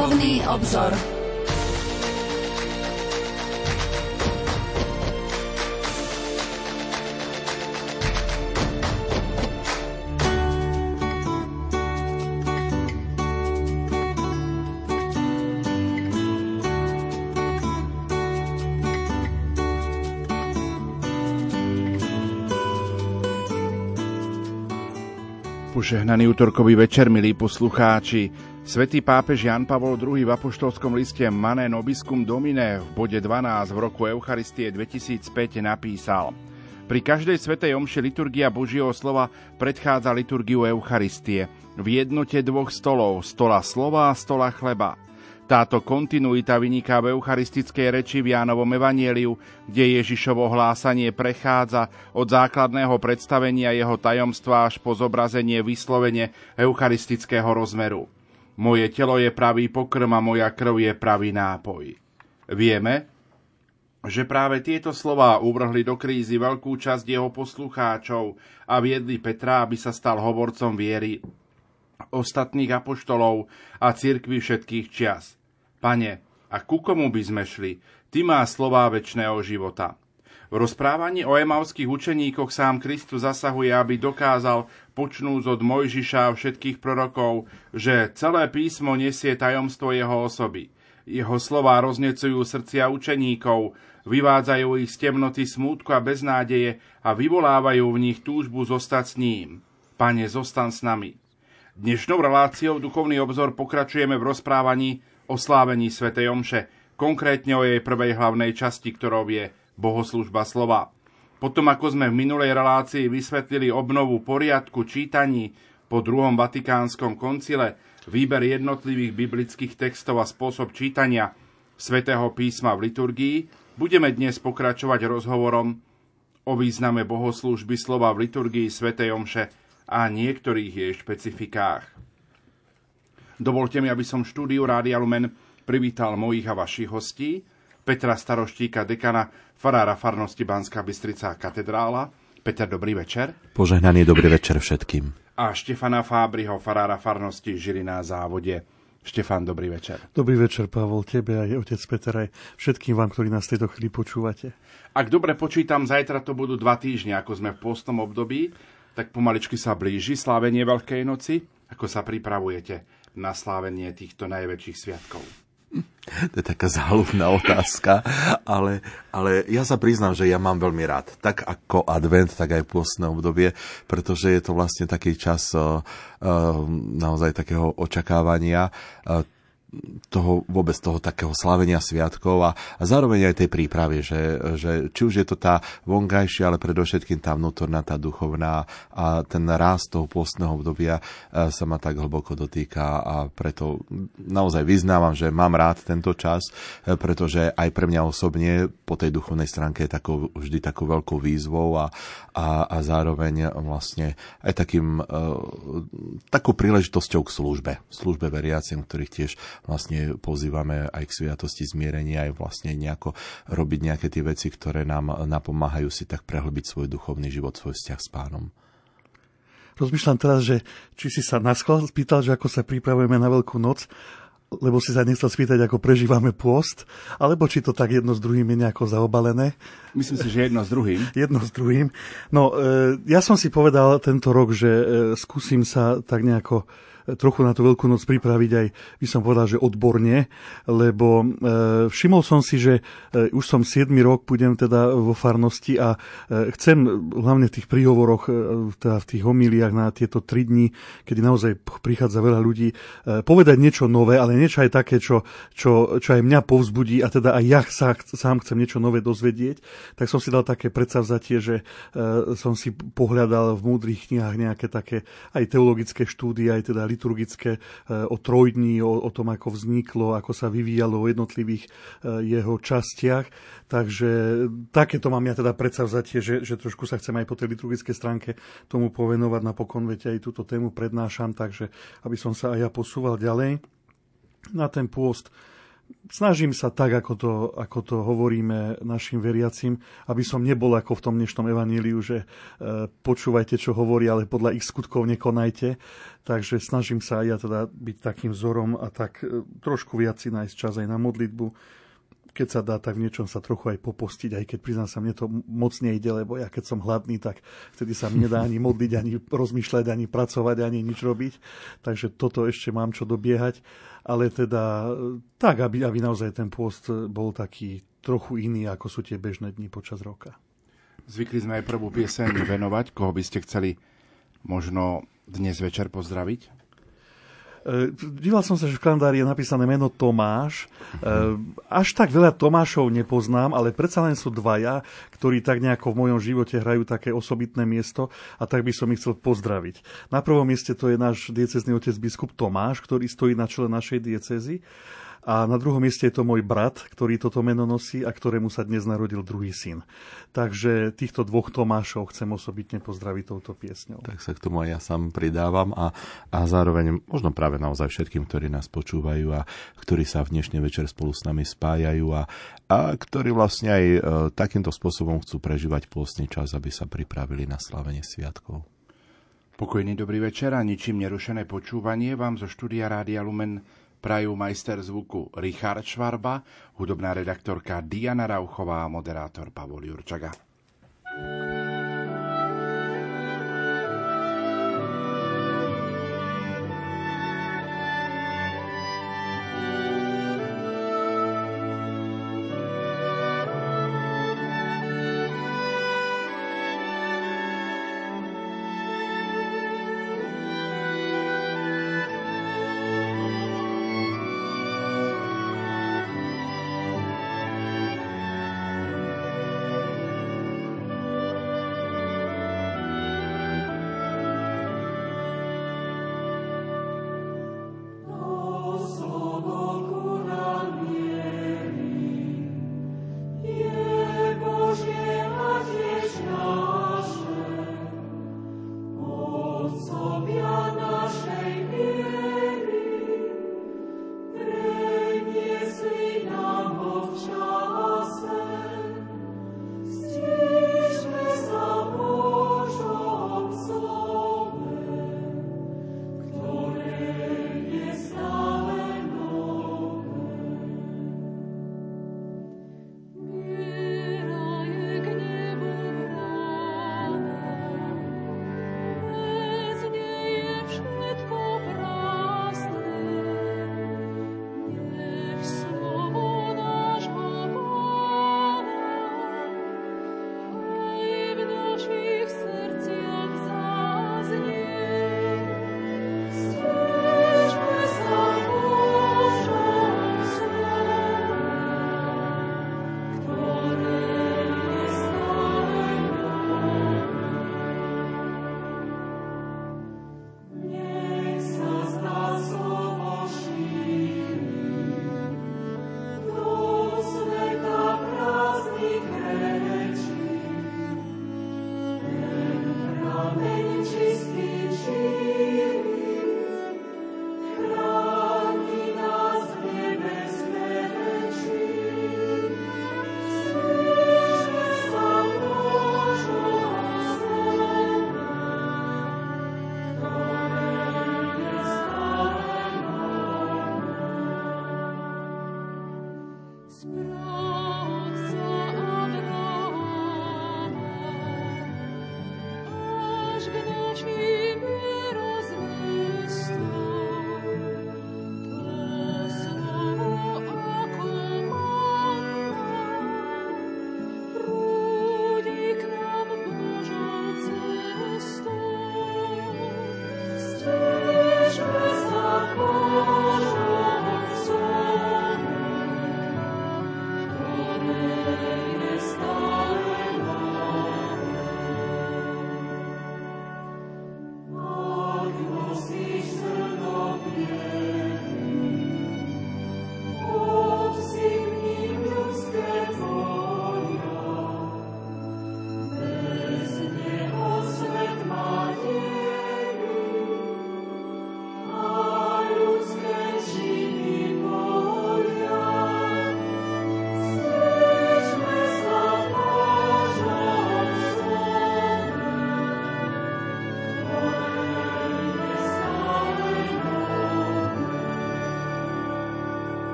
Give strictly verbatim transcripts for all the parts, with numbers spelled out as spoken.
Duchovný obzor. Požehnaný utorkový večer, milí poslucháči. Svätý pápež Ján Pavol druhý. v apoštolskom liste Mane nobiscum Domine v bode dvanásť v roku Eucharistie dvetisícpäť napísal: Pri každej svätej omši liturgia Božieho slova predchádza liturgiu Eucharistie v jednote dvoch stolov, stola slova a stola chleba. Táto kontinuita vyniká v eucharistickej reči v Jánovom Evanjeliu, kde Ježišovo hlásanie prechádza od základného predstavenia jeho tajomstva až po zobrazenie vyslovene eucharistického rozmeru. Moje telo je pravý pokrm a moja krv je pravý nápoj. Vieme, že práve tieto slová uvrhli do krízy veľkú časť jeho poslucháčov a viedli Petra, aby sa stal hovorcom viery ostatných apoštolov a cirkvi všetkých čias. Pane, a ku komu by sme šli? Ty máš slová večného života. V rozprávaní o emauzských učeníkoch sám Kristus zasahuje, aby dokázal, počnúc od Mojžiša a všetkých prorokov, že celé písmo nesie tajomstvo jeho osoby. Jeho slová roznecujú srdcia učeníkov, vyvádzajú ich z temnoty smútku a beznádeje a vyvolávajú v nich túžbu zostať s ním. Pane, zostaň s nami. Dnešnou reláciou Duchovný obzor pokračujeme v rozprávaní o slávení svätej omše, konkrétne o jej prvej hlavnej časti, ktorou je bohoslužba slova. Potom, ako sme v minulej relácii vysvetlili obnovu poriadku čítaní po druhom Vatikánskom koncile, výber jednotlivých biblických textov a spôsob čítania svätého písma v liturgii, budeme dnes pokračovať rozhovorom o význame bohoslužby slova v liturgii svätej omše a niektorých jej špecifikách. Dovolte mi, aby som štúdiu Rádia Lumen privítal mojich a vašich hostí, Petra Starostíka, dekana farára farnosti Banská Bystrica a Katedrála. Peter, dobrý večer. Požehnaný dobrý večer všetkým. A Štefana Fábriho, farára farnosti Žilina závode. Štefan, dobrý večer. Dobrý večer, Pavol, tebe aj otec Peter, aj všetkým vám, ktorí nás tejto chvíli počúvate. Ak dobre počítam, zajtra to budú dva týždne, ako sme v pôstnom období, tak pomaličky sa blíži slávenie Veľkej noci. Ako sa pripravujete na slávenie týchto najväčších sviatkov? To je taká záľubná otázka, ale, ale ja sa priznám, že ja mám veľmi rád tak ako advent, tak aj pôstne obdobie, pretože je to vlastne taký čas uh, naozaj takého očakávania, uh, toho, vôbec toho takého slávenia sviatkov a, a zároveň aj tej prípravy, že, že či už je to tá vonkajšia, ale predovšetkým tá vnútorná, tá duchovná a ten rást toho pôstneho obdobia sa ma tak hlboko dotýka a preto naozaj vyznávam, že mám rád tento čas, pretože aj pre mňa osobne po tej duchovnej stránke je takou, vždy takou veľkou výzvou a, a, a zároveň vlastne aj takým takou príležitosťou k službe, službe veriacim, ktorých tiež vlastne pozývame aj k sviatosti zmierenia, aj vlastne nejako robiť nejaké tie veci, ktoré nám napomáhajú si tak prehlbiť svoj duchovný život, svoj vzťah s Pánom. Rozmýšľam teraz, že či si sa naschvál spýtal, že ako sa pripravujeme na Veľkú noc, lebo si sa nechcel spýtať, ako prežívame pôst, alebo či to tak jedno s druhým je nejako zaobalené. Myslím si, že jedno s druhým. Jedno s druhým. No, ja som si povedal tento rok, že skúsim sa tak nejako trochu na tú Veľkú noc pripraviť aj, by som povedal, že odborne, lebo všimol som si, že už som siedmy rok, budem teda vo farnosti a chcem hlavne v tých príhovoroch, teda v tých homíliách na tieto tri dni, kedy naozaj prichádza veľa ľudí, povedať niečo nové, ale niečo aj také, čo, čo, čo aj mňa povzbudí a teda aj ja sa, sám chcem niečo nové dozvedieť, tak som si dal také predsavzatie, že som si pohľadal v múdrych knihách nejaké také aj teologické štúdie, aj teda liturgické o trojdni, o, o tom, ako vzniklo, ako sa vyvíjalo o jednotlivých jeho častiach. Takže takéto mám ja teda predsavzatie, že, že trošku sa chcem aj po tej liturgickej stránke tomu povenovať. Napokon, veď, aj túto tému prednášam, takže aby som sa aj ja posúval ďalej. Na ten pôst snažím sa tak, ako to, ako to hovoríme našim veriacim, aby som nebol ako v tom dnešnom evaníliu, že počúvajte, čo hovorí, ale podľa ich skutkov nekonajte. Takže snažím sa aj ja teda byť takým vzorom a tak trošku viac si nájsť čas aj na modlitbu. Keď sa dá, tak v niečom sa trochu aj popostiť, aj keď priznám sa, mne to moc nejde, lebo ja keď som hladný, tak vtedy sa mi nedá ani modliť, ani rozmýšľať, ani pracovať, ani nič robiť. Takže toto ešte mám čo dobiehať. Ale teda tak, aby, aby naozaj ten pôst bol taký trochu iný, ako sú tie bežné dni počas roka. Zvykli sme aj prvú pieseň venovať. Koho by ste chceli možno dnes večer pozdraviť? Díval som sa, že v kalendári je napísané meno Tomáš. Až tak veľa Tomášov nepoznám, ale predsa len sú dvaja, ktorí tak nejako v mojom živote hrajú také osobitné miesto a tak by som ich chcel pozdraviť. Na prvom mieste to je náš diecézny otec biskup Tomáš, ktorý stojí na čele našej diecézy. A na druhom mieste je to môj brat, ktorý toto meno nosí a ktorému sa dnes narodil druhý syn. Takže týchto dvoch Tomášov chcem osobitne pozdraviť touto piesňou. Tak sa k tomu aj ja sám pridávam a, a zároveň možno práve naozaj všetkým, ktorí nás počúvajú a ktorí sa v dnešný večer spolu s nami spájajú a, a ktorí vlastne aj e, takýmto spôsobom chcú prežívať pôstny čas, aby sa pripravili na slávenie sviatkov. Pokojný dobrý večer a ničím nerušené počúvanie vám zo štúdia Rádia Lumen prajú majster zvuku Richard Švarba, hudobná redaktorka Diana Rauchová a moderátor Pavol Jurčaga.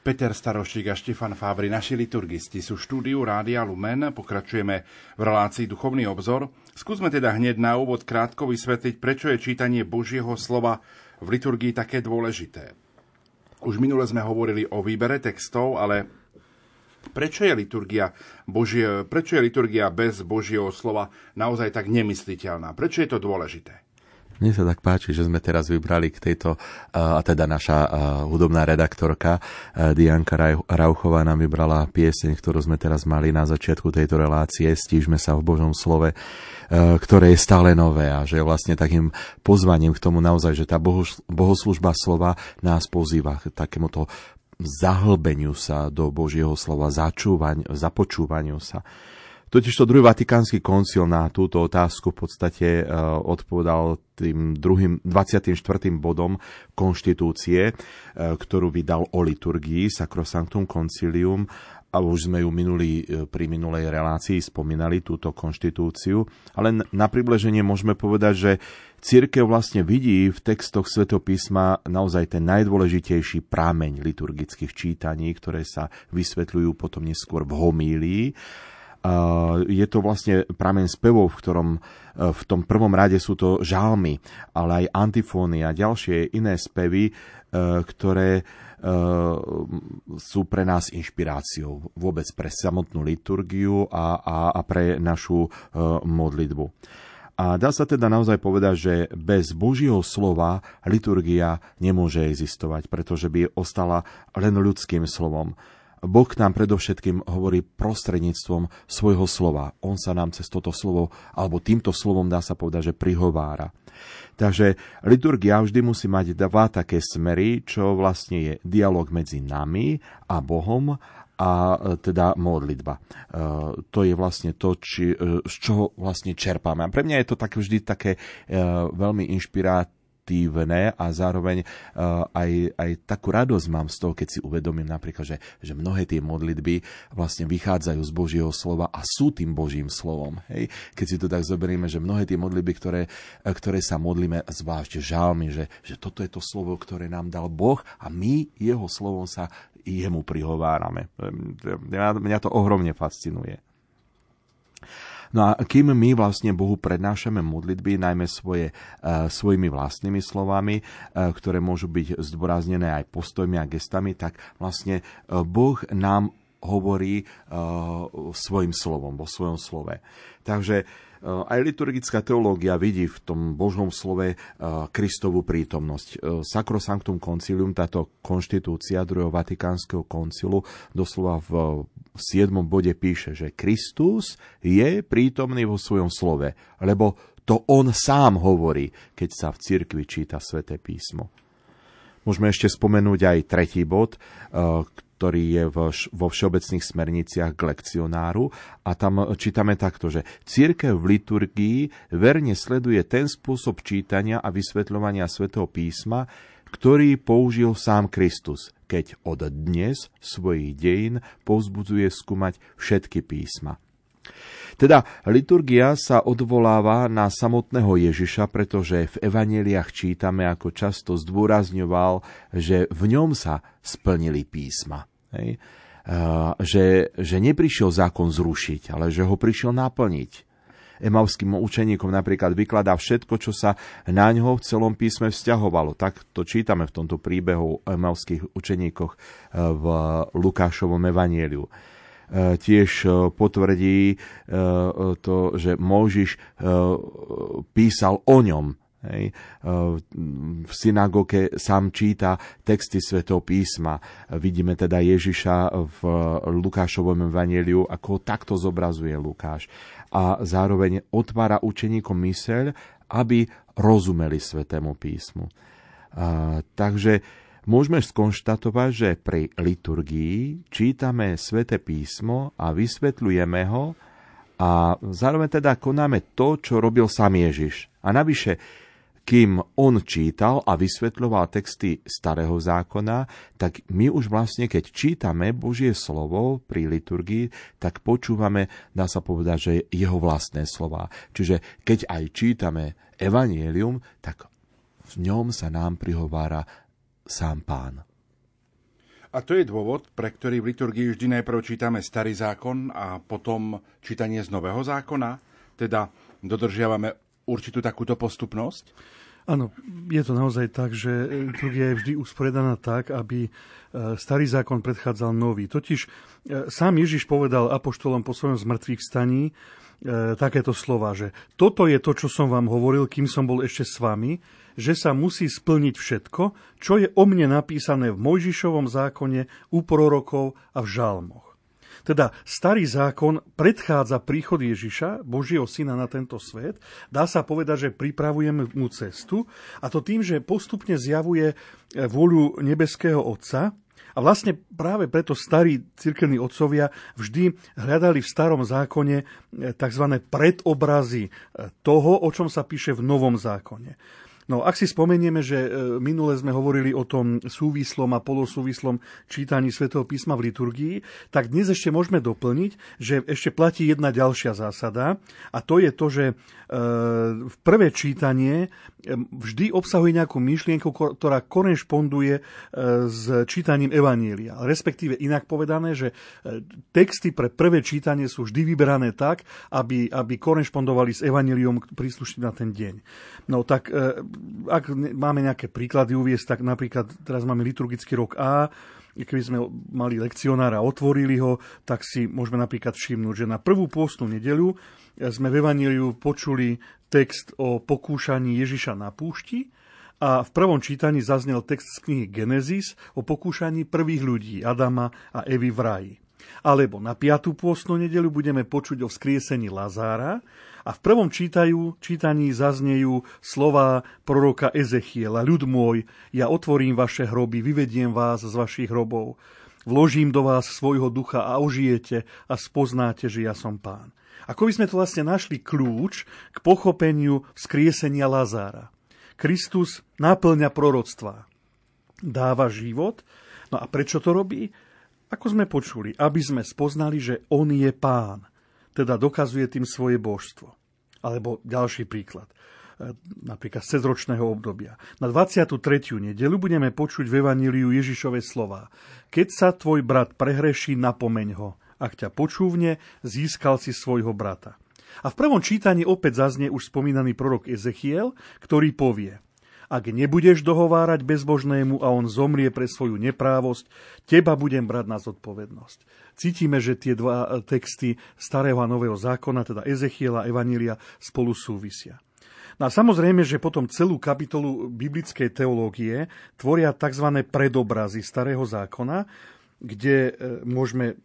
Peter Starostík a Štefan Fábri, naši liturgisti, sú štúdiu Rádia Lumen. Pokračujeme v relácii Duchovný obzor. Skúsme teda hneď na úvod krátko vysvetliť, prečo je čítanie Božieho slova v liturgii také dôležité. Už minule sme hovorili o výbere textov, ale prečo je liturgia, Božie, prečo je liturgia bez Božieho slova naozaj tak nemysliteľná? Prečo je to dôležité? Mne sa tak páči, že sme teraz vybrali k tejto, a teda naša hudobná redaktorka Diana Rauchová nám vybrala pieseň, ktorú sme teraz mali na začiatku tejto relácie, Stížme sa v Božom slove, ktoré je stále nové, a že je vlastne takým pozvaním k tomu naozaj, že tá bohoslužba slova nás pozýva k takémuto zahlbeniu sa do Božieho slova, započúvaniu sa. Totižto druhý Vatikánsky koncil na túto otázku v podstate odpovedal tým druhým, dvadsiatym štvrtým bodom konštitúcie, ktorú vydal o liturgii, Sacrosanctum Concilium, a už sme ju minulý, pri minulej relácii spomínali, túto konštitúciu. Ale na približenie môžeme povedať, že cirkev vlastne vidí v textoch Svätého písma naozaj ten najdôležitejší prameň liturgických čítaní, ktoré sa vysvetľujú potom neskôr v homílii. Je to vlastne prameň spevov, v ktorom v tom prvom rade sú to žalmy, ale aj antifóny a ďalšie iné spevy, ktoré sú pre nás inšpiráciou vôbec pre samotnú liturgiu a, a, a pre našu modlitbu. A dá sa teda naozaj povedať, že bez Božieho slova liturgia nemôže existovať, pretože by ostala len ľudským slovom. Boh k nám predovšetkým hovorí prostredníctvom svojho slova. On sa nám cez toto slovo, alebo týmto slovom dá sa povedať, že prihovára. Takže liturgia vždy musí mať dva také smery, čo vlastne je dialog medzi nami a Bohom, a teda modlitba. To je vlastne to, či, z čoho vlastne čerpáme. A pre mňa je to tak vždy také veľmi inšpirátor, a zároveň aj, aj takú radosť mám z toho, keď si uvedomím napríklad, že, že mnohé tie modlitby vlastne vychádzajú z Božieho slova a sú tým Božím slovom. Hej? Keď si to tak zoberieme, že mnohé tie modlitby, ktoré, ktoré sa modlíme, zvlášť žalmy, že, že toto je to slovo, ktoré nám dal Boh a my jeho slovom sa jemu prihovárame. Mňa to ohromne fascinuje. No a kým my vlastne Bohu prednášame modlitby, najmä svoje, svojimi vlastnými slovami, ktoré môžu byť zdôraznené aj postojmi a gestami, tak vlastne Boh nám hovorí svojim slovom, vo svojom slove. Takže aj liturgická teológia vidí v tom Božom slove Kristovú prítomnosť. Sacrosanctum Concilium, táto konštitúcia druhého Vatikánskeho koncilu, doslova v siedmom bode píše, že Kristus je prítomný vo svojom slove, lebo to on sám hovorí, keď sa v cirkvi číta Sväté písmo. Môžeme ešte spomenúť aj tretí bod, ktorý je vo všeobecných smerniciach k lekcionáru, a tam čítame takto, že cirkev v liturgii verne sleduje ten spôsob čítania a vysvetľovania Svätého písma, ktorý použil sám Kristus, keď od dnes svojich dejín povzbudzuje skúmať všetky písma. Teda liturgia sa odvoláva na samotného Ježiša, pretože v evanjeliách čítame, ako často zdôrazňoval, že v ňom sa splnili písma. Hej? Že, že neprišiel zákon zrušiť, ale že ho prišiel naplniť. Emauzským učeníkom napríklad vykladá všetko, čo sa na ňoho v celom písme vzťahovalo. Tak to čítame v tomto príbehu o emauzských učeníkoch v Lukášovom evanjeliu. Tiež potvrdí to, že Mojžiš písal o ňom. Hej. V synagóge sám číta texty Svätého písma. Vidíme teda Ježiša v Lukášovom evanjeliu, ako takto zobrazuje Lukáš. A zároveň otvára učeníkom myseľ, aby rozumeli Svätému písmu. A takže môžeme skonštatovať, že pri liturgii čítame Sväté písmo a vysvetľujeme ho, a zároveň teda konáme to, čo robil sám Ježiš. A navyše, kým on čítal a vysvetľoval texty Starého zákona, tak my už vlastne, keď čítame Božie slovo pri liturgii, tak počúvame, dá sa povedať, že jeho vlastné slová. Čiže keď aj čítame evanjelium, tak v ňom sa nám prihovára sám Pán. A to je dôvod, pre ktorý v liturgii vždy najprv čítame Starý zákon a potom čítanie z Nového zákona, teda dodržiavame určitú takúto postupnosť? Áno, je to naozaj tak, že liturgia je vždy usporiadaná tak, aby Starý zákon predchádzal nový. Totiž sám Ježiš povedal apoštolom po svojom zmrtvých staní takéto slova, že toto je to, čo som vám hovoril, kým som bol ešte s vami, že sa musí splniť všetko, čo je o mne napísané v Mojžišovom zákone, u prorokov a v žalmoch. Teda Starý zákon predchádza príchod Ježiša, Božieho syna na tento svet. Dá sa povedať, že pripravujeme mu cestu, a to tým, že postupne zjavuje vôľu nebeského Otca. A vlastne práve preto starí cirkevní otcovia vždy hľadali v Starom zákone tzv. Predobrazy toho, o čom sa píše v Novom zákone. No, ak si spomenieme, že minule sme hovorili o tom súvislom a polosúvislom čítaní svätého písma v liturgii, tak dnes ešte môžeme doplniť, že ešte platí jedna ďalšia zásada, a to je to, že v prvé čítanie vždy obsahuje nejakú myšlienku, ktorá korešponduje s čítaním Evanjelia. Respektíve inak povedané, že texty pre prvé čítanie sú vždy vyberané tak, aby, aby korešpondovali s Evanjeliom príslušným na ten deň. No tak... Ak máme nejaké príklady uviesť, tak napríklad teraz máme liturgický rok A, keby sme mali lekcionára, otvorili ho, tak si môžeme napríklad všimnúť, že na prvú pôstnu nedeľu sme v Evanjeliu počuli text o pokúšaní Ježiša na púšti a v prvom čítaní zaznel text z knihy Genesis o pokúšaní prvých ľudí, Adama a Evy v raji. Alebo na piatú pôstnu nedeľu budeme počuť o vzkriesení Lazára a v prvom čítajú, čítaní zaznejú slová proroka Ezechiela: ľud môj, ja otvorím vaše hroby, vyvediem vás z vašich hrobov, vložím do vás svojho ducha a ožijete a spoznáte, že ja som Pán. Ako by sme to vlastne našli kľúč k pochopeniu vzkriesenia Lazára. Kristus naplňa proroctvá, dáva život. No a prečo to robí? Ako sme počuli, aby sme spoznali, že on je Pán, teda dokazuje tým svoje božstvo. Alebo ďalší príklad, napríklad z sedročného obdobia. Na dvadsiatu tretiu nedeľu budeme počuť v Evanjeliu Ježišove slová: keď sa tvoj brat prehreší, napomeň ho. Ak ťa počúvne, získal si svojho brata. A v prvom čítaní opäť zaznie už spomínaný prorok Ezechiel, ktorý povie: ak nebudeš dohovárať bezbožnému a on zomrie pre svoju neprávosť, teba budem brať na zodpovednosť. Cítime, že tie dva texty Starého a Nového zákona, teda Ezechiela a Evanjelia, spolu súvisia. No a samozrejme, že potom celú kapitolu biblickej teológie tvoria tzv. Predobrazy Starého zákona, kde môžeme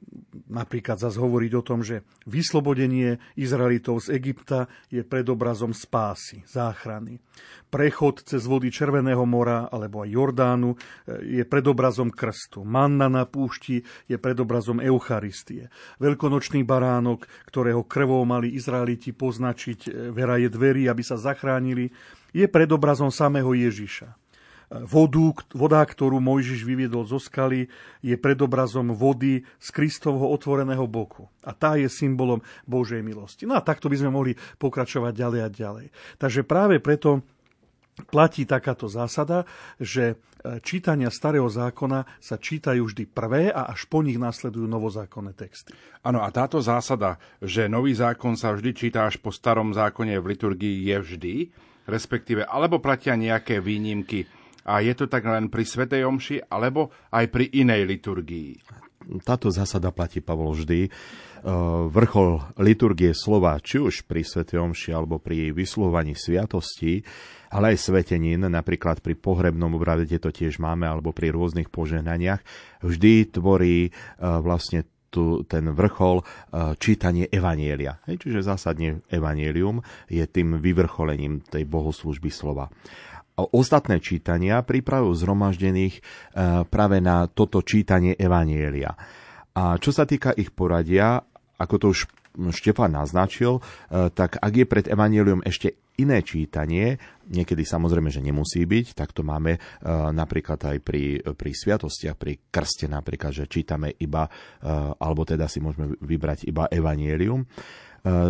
napríklad zase hovoriť o tom, že vyslobodenie Izraelitov z Egypta je predobrazom spásy, záchrany. Prechod cez vody Červeného mora alebo aj Jordánu je predobrazom krstu. Manna na púšti je predobrazom Eucharistie. Veľkonočný baránok, ktorého krvou mali Izraeliti poznačiť veraje dverí, aby sa zachránili, je predobrazom samého Ježiša. Vodu, voda, ktorú Mojžiš vyviedol zo skaly, je predobrazom vody z Kristovho otvoreného boku. A tá je symbolom Božej milosti. No a takto by sme mohli pokračovať ďalej a ďalej. Takže práve preto platí takáto zásada, že čítania Starého zákona sa čítajú vždy prvé a až po nich nasledujú novozákonné texty. Áno, a táto zásada, že Nový zákon sa vždy číta až po Starom zákone v liturgii, je vždy, respektíve alebo platia nejaké výnimky. A je to tak len pri svätej omši, alebo aj pri inej liturgii? Táto zásada platí, Pavol, vždy. Vrchol liturgie slova, či už pri svätej omši, alebo pri vysluhovaní sviatostí, ale aj svetenín, napríklad pri pohrebnom obrade to tiež máme, alebo pri rôznych požehnaniach, vždy tvorí vlastne ten vrchol čítanie Evanjelia. Čiže zásadne Evanjelium je tým vyvrcholením tej bohoslúžby slova. Ostatné čítania pripravujú zhromaždených práve na toto čítanie Evanjelia. A čo sa týka ich poradia, ako to už Štefan naznačil, tak ak je pred Evanjelium ešte iné čítanie, niekedy samozrejme, že nemusí byť, tak to máme napríklad aj pri, pri sviatostiach, pri krste napríklad, že čítame iba, alebo teda si môžeme vybrať iba Evanjelium.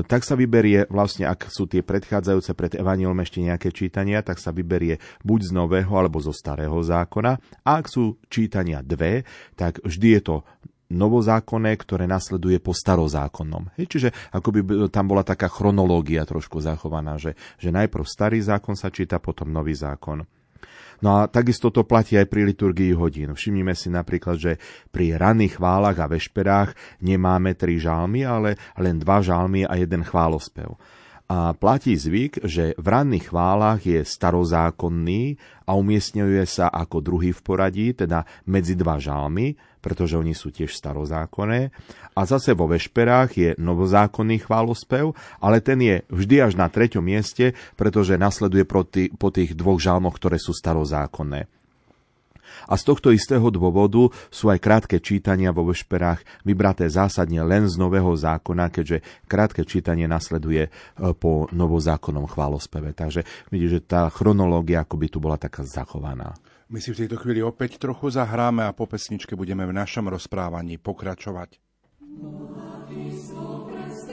tak sa vyberie, vlastne ak sú tie predchádzajúce pred evanjeliom ešte nejaké čítania, tak sa vyberie buď z nového alebo zo starého zákona. A ak sú čítania dve, tak vždy je to novozákonné, ktoré nasleduje po starozákonnom. Hej, čiže akoby tam bola taká chronológia trošku zachovaná, že, že najprv starý zákon sa číta, potom nový zákon. No a takisto to platí aj pri liturgii hodín. Všimnime si napríklad, že pri ranných chválach a vešperách nemáme tri žalmy, ale len dva žalmy a jeden chválospev. A platí zvyk, že v ranných chválach je starozákonný a umiestňuje sa ako druhý v poradí, teda medzi dva žalmy, pretože oni sú tiež starozákonné. A zase vo vešperách je novozákonný chválospev, ale ten je vždy až na treťom mieste, pretože nasleduje po tých dvoch žalmoch, ktoré sú starozákonné. A z tohto istého dôvodu sú aj krátke čítania vo vešperách vybraté zásadne len z nového zákona, keďže krátke čítanie nasleduje po novozákonnom chválospeve. Takže vidíš, že tá chronológia akoby tu bola taká zachovaná. My si v tejto chvíli opäť trochu zahráme a po pesničke budeme v našom rozprávaní pokračovať. Boha Kristov predstav.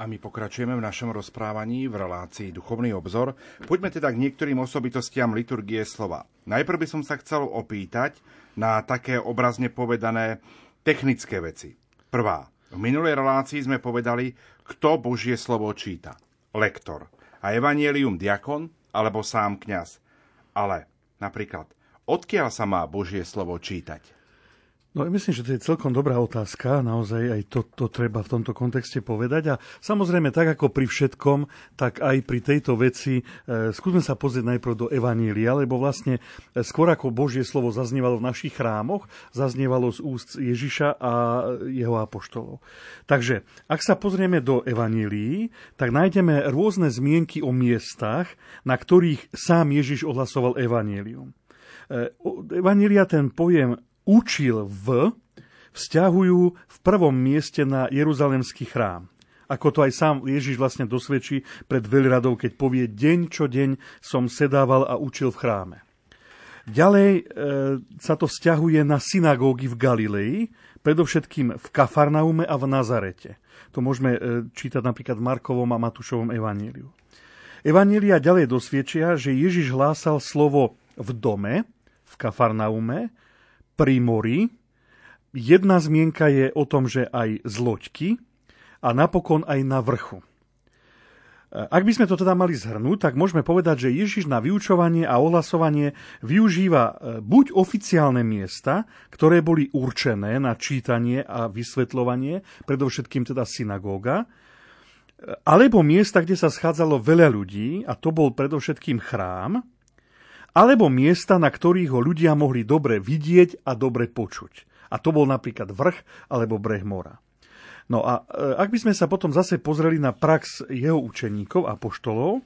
A my pokračujeme v našom rozprávaní v relácii Duchovný obzor. Poďme teda k niektorým osobitostiam liturgie slova. Najprv by som sa chcel opýtať na také obrazne povedané technické veci. Prvá. V minulej relácii sme povedali, kto Božie slovo číta. Lektor. A evanjelium diakon alebo sám kňaz. Ale napríklad, odkiaľ sa má Božie slovo čítať? No, myslím, že to je celkom dobrá otázka, naozaj aj to, to treba v tomto kontexte povedať. A samozrejme, tak ako pri všetkom, tak aj pri tejto veci e, skúsme sa pozrieť najprv do Evanília, lebo vlastne e, skôr ako Božie slovo zaznievalo v našich chrámoch, zaznievalo z úst Ježiša a jeho apoštolov. Takže, ak sa pozrieme do Evanílií, tak nájdeme rôzne zmienky o miestach, na ktorých sám Ježiš ohlasoval Evanílium. E, Evanília ten pojem učil v, vzťahujú v prvom mieste na Jeruzalemský chrám. Ako to aj sám Ježiš vlastne dosvedčí pred veľradou, keď povie, deň čo deň som sedával a učil v chráme. Ďalej e, sa to vzťahuje na synagógy v Galilei, predovšetkým v Kafarnaume a v Nazarete. To môžeme e, čítať napríklad v Markovom a Matúšovom evaníliu. Evanília ďalej dosvedčia, že Ježiš hlásal slovo v dome, v Kafarnaume, pri mori. Jedna zmienka je o tom, že aj z loďky a napokon aj na vrchu. Ak by sme to teda mali zhrnúť, tak môžeme povedať, že Ježiš na vyučovanie a ohlasovanie využíva buď oficiálne miesta, ktoré boli určené na čítanie a vysvetľovanie, predovšetkým teda synagóga, alebo miesta, kde sa schádzalo veľa ľudí, a to bol predovšetkým chrám, alebo miesta, na ktorých ho ľudia mohli dobre vidieť a dobre počuť. A to bol napríklad vrch alebo breh mora. No a ak by sme sa potom zase pozreli na prax jeho učeníkov a apoštolov,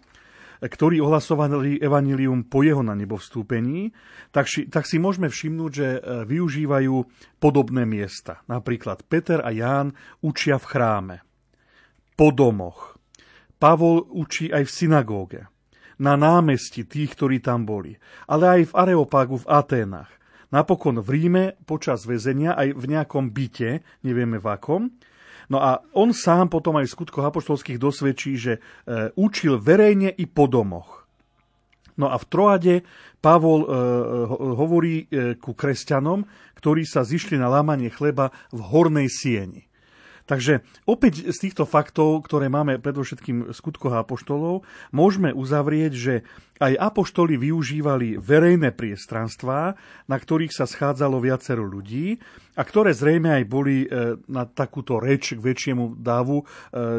ktorí ohlasovali evanjelium po jeho na nebo vstúpení, tak, tak si môžeme všimnúť, že využívajú podobné miesta. Napríklad Peter a Ján učia v chráme, po domoch. Pavol učí aj v synagóge, na námestí tých, ktorí tam boli, ale aj v Areopagu v Aténach. Napokon v Ríme počas väzenia aj v nejakom byte, nevieme v akom. No a on sám potom aj v skutkoch apoštolských dosvedčí, že e, učil verejne i po domoch. No a v Troade Pavol e, hovorí e, ku kresťanom, ktorí sa zišli na lámanie chleba v hornej sieni. Takže opäť z týchto faktov, ktoré máme predovšetkým v skutkoch apoštolov, môžeme uzavrieť, že aj apoštoli využívali verejné priestranstvá, na ktorých sa schádzalo viacero ľudí a ktoré zrejme aj boli na takúto reč k väčšiemu davu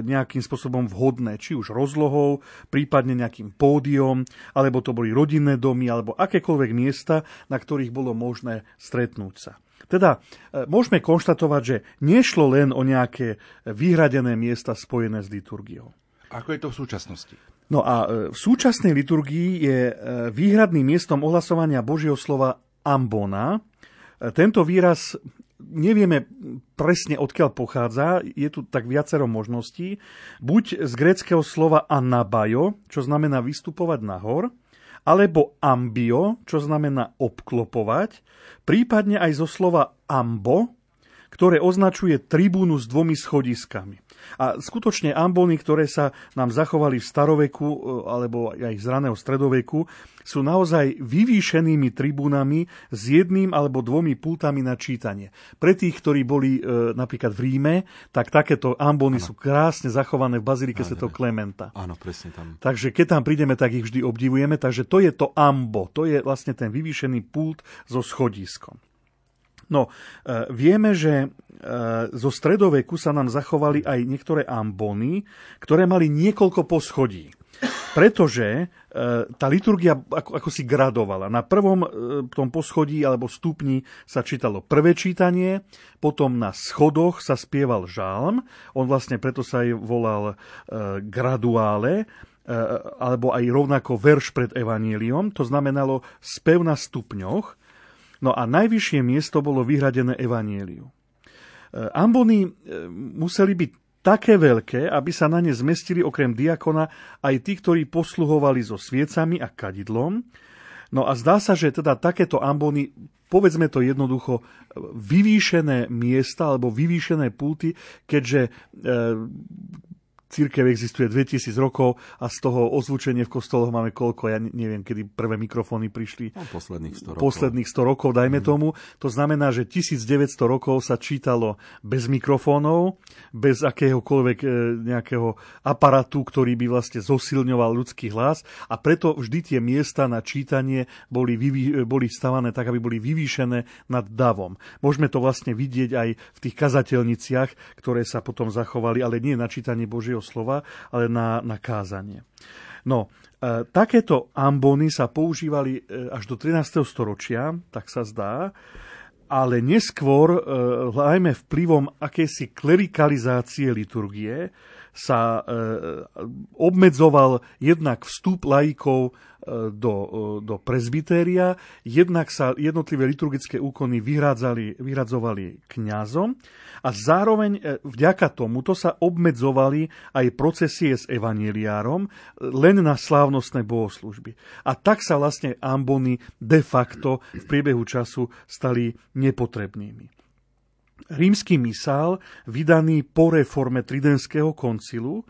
nejakým spôsobom vhodné, či už rozlohou, prípadne nejakým pódiom, alebo to boli rodinné domy, alebo akékoľvek miesta, na ktorých bolo možné stretnúť sa. Teda môžeme konštatovať, že nešlo len o nejaké vyhradené miesta spojené s liturgiou. Ako je to v súčasnosti? No a v súčasnej liturgii je výhradným miestom ohlasovania Božieho slova ambona. Tento výraz nevieme presne, odkiaľ pochádza. Je tu tak viacero možností. Buď z gréckeho slova anabajo, čo znamená vystupovať nahor, alebo ambio, čo znamená obklopovať, prípadne aj zo slova ambo, ktoré označuje tribúnu s dvomi schodiskami. A skutočne ambony, ktoré sa nám zachovali v staroveku alebo aj z raného stredoveku, sú naozaj vyvýšenými tribúnami s jedným alebo dvomi pultami na čítanie. Pre tých, ktorí boli e, napríklad v Ríme, tak takéto ambony ano. Sú krásne zachované v bazilike svätého Klementa. Áno, presne tam. Takže keď tam prídeme, tak ich vždy obdivujeme. Takže to je to ambo, to je vlastne ten vyvýšený pult so schodiskom. No, e, vieme, že e, zo stredoveku sa nám zachovali aj niektoré ambony, ktoré mali niekoľko poschodí, pretože e, tá liturgia ako, ako si gradovala. Na prvom e, tom poschodí alebo stupni sa čítalo prvé čítanie, potom na schodoch sa spieval žalm, on vlastne preto sa aj volal e, graduále, e, alebo aj rovnako verš pred evaníliom, to znamenalo spev na stupňoch. No a najvyššie miesto bolo vyhradené evanjeliu. Ambony museli byť také veľké, aby sa na ne zmestili okrem diakona aj tí, ktorí posluhovali so sviecami a kadidlom. No a zdá sa, že teda takéto ambony, povedzme to jednoducho, vyvýšené miesta alebo vyvýšené pulty, keďže e, Cirkev existuje dvetisíc rokov a z toho ozvučenie v kostoloch máme koľko? Ja neviem, kedy prvé mikrofóny prišli. No, posledných sto rokov. Posledných sto rokov, dajme mm-hmm. tomu. To znamená, že tisícdeväťsto rokov sa čítalo bez mikrofónov, bez akéhokoľvek e, nejakého aparatu, ktorý by vlastne zosilňoval ľudský hlas, a preto vždy tie miesta na čítanie boli, vyvý, boli stavané tak, aby boli vyvýšené nad davom. Môžeme to vlastne vidieť aj v tých kazateľniciach, ktoré sa potom zachovali, ale nie na čítanie Božieho slova, ale na, na kázanie. No, e, takéto ambóny sa používali e, až do trinásteho storočia, tak sa zdá, ale neskôr, e, najmä vplyvom akejsi klerikalizácie liturgie, sa e, obmedzoval jednak vstup laikov do, do prezbytéria, jednak sa jednotlivé liturgické úkony vyhradzovali kňazom a zároveň vďaka tomuto sa obmedzovali aj procesie s evanjeliárom len na slávnostné bohoslúžby. A tak sa vlastne ambony de facto v priebehu času stali nepotrebnými. Rímsky misál, vydaný po reforme Tridentského koncilu,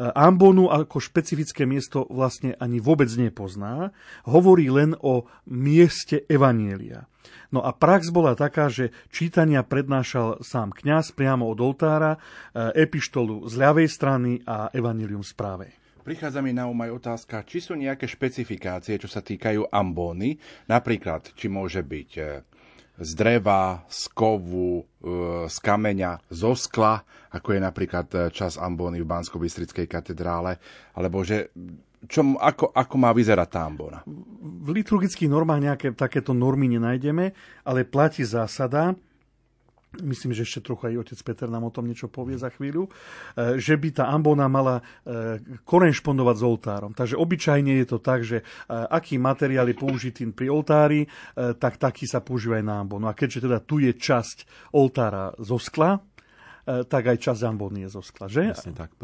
ambonu ako špecifické miesto vlastne ani vôbec nepozná, hovorí len o mieste evanjelia. No a prax bola taká, že čítania prednášal sám kňaz priamo od oltára, epištolu z ľavej strany a evanjelium z pravej. Prichádza mi na um aj otázka, či sú nejaké špecifikácie, čo sa týkajú ambóny, napríklad, či môže byť z dreva, z kovu, z kameňa, zo skla, ako je napríklad čas ambóny v Banskobystrickej katedrále, alebo že čo, ako, ako má vyzerať tá ambóna? V liturgických normách nejaké takéto normy nenájdeme, ale platí zásada, myslím, že ešte trochu aj otec Peter nám o tom niečo povie za chvíľu, že by tá ambóna mala korešpondovať s oltárom. Takže obyčajne je to tak, že aký materiál je použitý pri oltári, tak taký sa používa aj na ambónu. A keďže teda tu je časť oltára zo skla, tak aj časť ambóny je zo skla, že? Jasne, tak.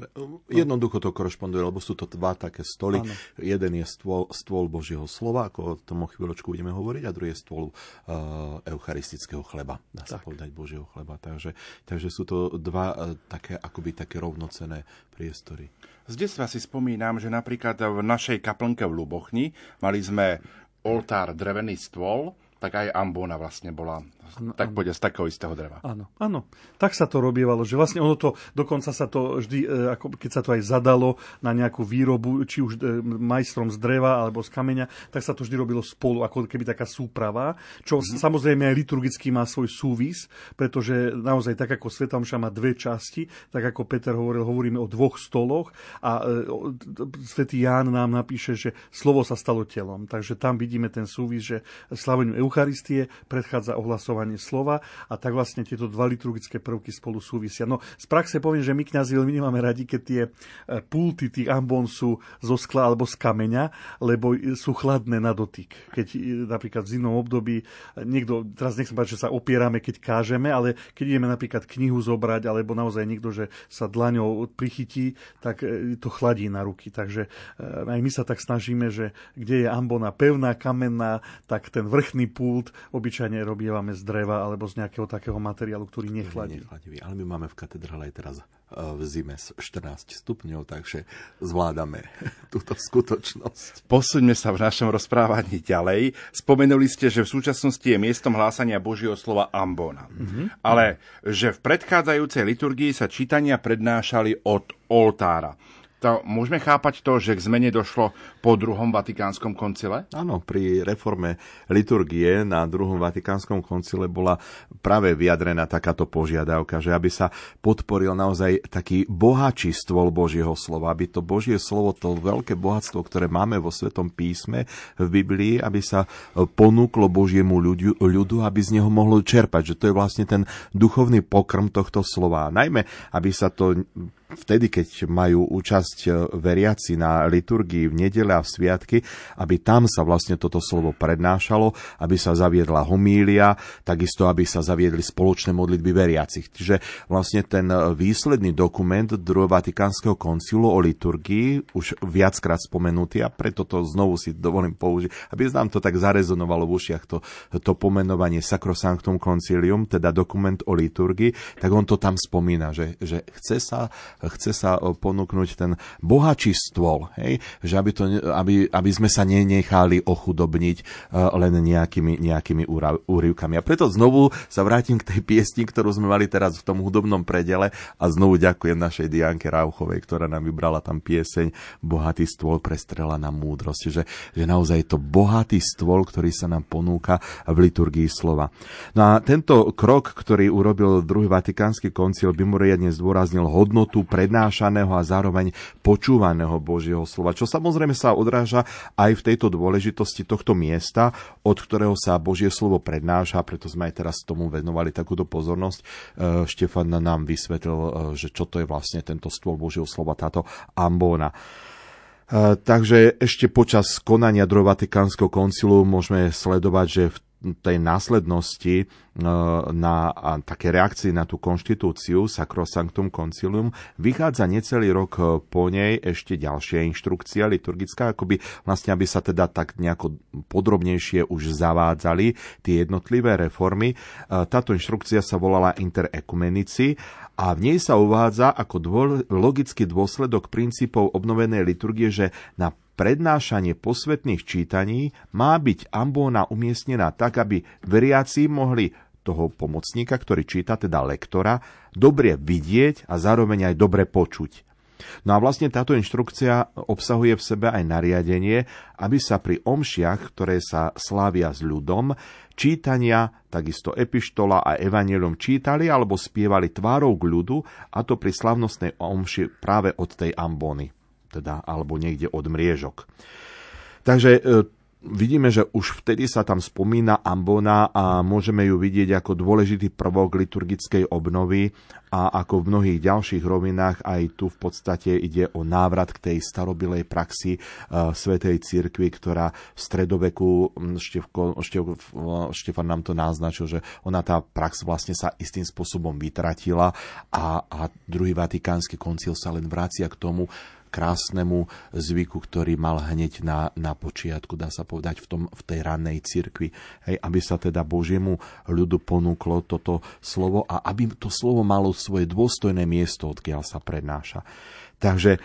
Jednoducho to korešponduje, lebo sú to dva také stoly. Áno. Jeden je stôl, stôl Božieho slova, ako o tom o chvíľočku budeme hovoriť, a druhý je stôl uh, eucharistického chleba. Dá sa tak povedať, Božieho chleba. Takže, takže sú to dva uh, také, akoby také rovnocenné priestory. Z detstva si spomínam, že napríklad v našej kaplnke v Lubochni mali sme oltár, drevený stôl, tak aj ambóna vlastne bola, ano, tak bude z takého istého dreva. Áno, áno. Tak sa to robievalo, že vlastne ono to, dokonca sa to vždy, ako keď sa to aj zadalo na nejakú výrobu, či už majstrom z dreva alebo z kameňa, tak sa to vždy robilo spolu, ako keby taká súprava, čo mm-hmm. samozrejme aj liturgicky má svoj súvis, pretože naozaj tak, ako Svätá omša má dve časti, tak ako Peter hovoril, hovoríme o dvoch stoloch a Svätý Ján nám napíše, že slovo sa stalo telom, takže tam vidíme ten súvis, že slaveniu Eucharistie predchádza ohlasovanie slova a tak vlastne tieto dva liturgické prvky spolu súvisia. No, z praxe poviem, že my kňazi veľmi nemáme radi, keď tie pulty tých ambón sú zo skla alebo z kameňa, lebo sú chladné na dotyk. Keď napríklad v zimnom období niekto, teraz nechcem povedať, že sa opierame, keď kážeme, ale keď ideme napríklad knihu zobrať, alebo naozaj niekto, že sa dlaňou prichytí, tak to chladí na ruky. Takže aj my sa tak snažíme, že kde je ambona pevná, kamenná, tak ten vrchný pult obyčajne robievame z dreva alebo z nejakého takého materiálu, ktorý nechladí. Ale my máme v katedrále teraz v zime štrnásť stupňov, takže zvládame túto skutočnosť. Posuňme sa v našom rozprávaní ďalej. Spomenuli ste, že v súčasnosti je miestom hlásania Božieho slova ambóna. Mm-hmm. Ale že v predchádzajúcej liturgii sa čítania prednášali od oltára. To, môžeme chápať to, že k zmene došlo po druhom Vatikánskom koncile? Áno, pri reforme liturgie na druhom Vatikánskom koncile bola práve vyjadrená takáto požiadavka, že aby sa podporil naozaj taký bohatší stôl Božieho slova, aby to Božie slovo, to veľké bohatstvo, ktoré máme vo Svetom písme, v Biblii, aby sa ponúklo Božiemu ľudu, ľudu, aby z neho mohlo čerpať, že to je vlastne ten duchovný pokrm tohto slova. Najmä, aby sa to vtedy, keď majú účasť veriaci na liturgii v nedele, a v sviatky, aby tam sa vlastne toto slovo prednášalo, aby sa zaviedla homília, takisto aby sa zaviedli spoločné modlitby veriacich. Čiže vlastne ten výsledný dokument druhého Vatikánskeho koncilu o liturgii, už viackrát spomenutý, a preto to znovu si dovolím použiť, aby nám to tak zarezonovalo v ušiach, to, to pomenovanie Sacrosanctum Concilium, teda dokument o liturgii, tak on to tam spomína, že, že chce sa, chce sa ponúknuť ten bohačí stôl, hej? Že aby, to, aby, aby sme sa nenechali ochudobniť len nejakými, nejakými úryvkami. A preto znovu sa vrátim k tej piesni, ktorú sme mali teraz v tom hudobnom predele, a znovu ďakujem našej Dianke Rauchovej, ktorá nám vybrala tam pieseň Bohatý stôl prestrela na múdrosť, že, že naozaj je to bohatý stôl, ktorý sa nám ponúka v liturgii slova. No a tento krok, ktorý urobil druhý Vatikánsky koncil, mimoriadne zdôraznil hodnotu prednášaného a zároveň počúvaného Božieho slova, čo samozrejme sa odráža aj v tejto dôležitosti tohto miesta, od ktorého sa Božie slovo prednáša, preto sme aj teraz tomu venovali takúto pozornosť. Štefan nám vysvetlil, že čo to je vlastne tento stôl Božieho slova, táto ambóna. Takže ešte počas konania druhého Vatikánskeho koncilu môžeme sledovať, že v tej následnosti na také reakcii na tú konštitúciu Sacrosanctum Concilium vychádza necelý rok po nej ešte ďalšia inštrukcia liturgická, akoby vlastne, aby sa teda tak nejako podrobnejšie už zavádzali tie jednotlivé reformy. Táto inštrukcia sa volala Inter Ecumenici a v nej sa uvádza ako dôl- logický dôsledok princípov obnovenej liturgie, že na prednášanie posvetných čítaní má byť ambóna umiestnená tak, aby veriaci mohli toho pomocníka, ktorý číta, teda lektora, dobre vidieť a zároveň aj dobre počuť. No a vlastne táto inštrukcia obsahuje v sebe aj nariadenie, aby sa pri omšiach, ktoré sa slávia s ľudom, čítania, takisto epištola a evanjelium čítali alebo spievali tvárou k ľudu, a to pri slavnostnej omši práve od tej ambóny. Teda, alebo niekde od mriežok. Takže e, vidíme, že už vtedy sa tam spomína ambona a môžeme ju vidieť ako dôležitý prvok liturgickej obnovy, a ako v mnohých ďalších rovinách aj tu v podstate ide o návrat k tej starobilej praxi e, Svätej cirkvi, ktorá v stredoveku, Štefko, Štef, Štefan nám to naznačil, že ona tá prax vlastne sa istým spôsobom vytratila a, a druhý Vatikánsky koncil sa len vracia k tomu krásnemu zvyku, ktorý mal hneď na, na počiatku, dá sa povedať, v, tom, v tej rannej cirkvi. Hej, aby sa teda Božiemu ľudu ponúklo toto slovo a aby to slovo malo svoje dôstojné miesto, odkiaľ sa prednáša. Takže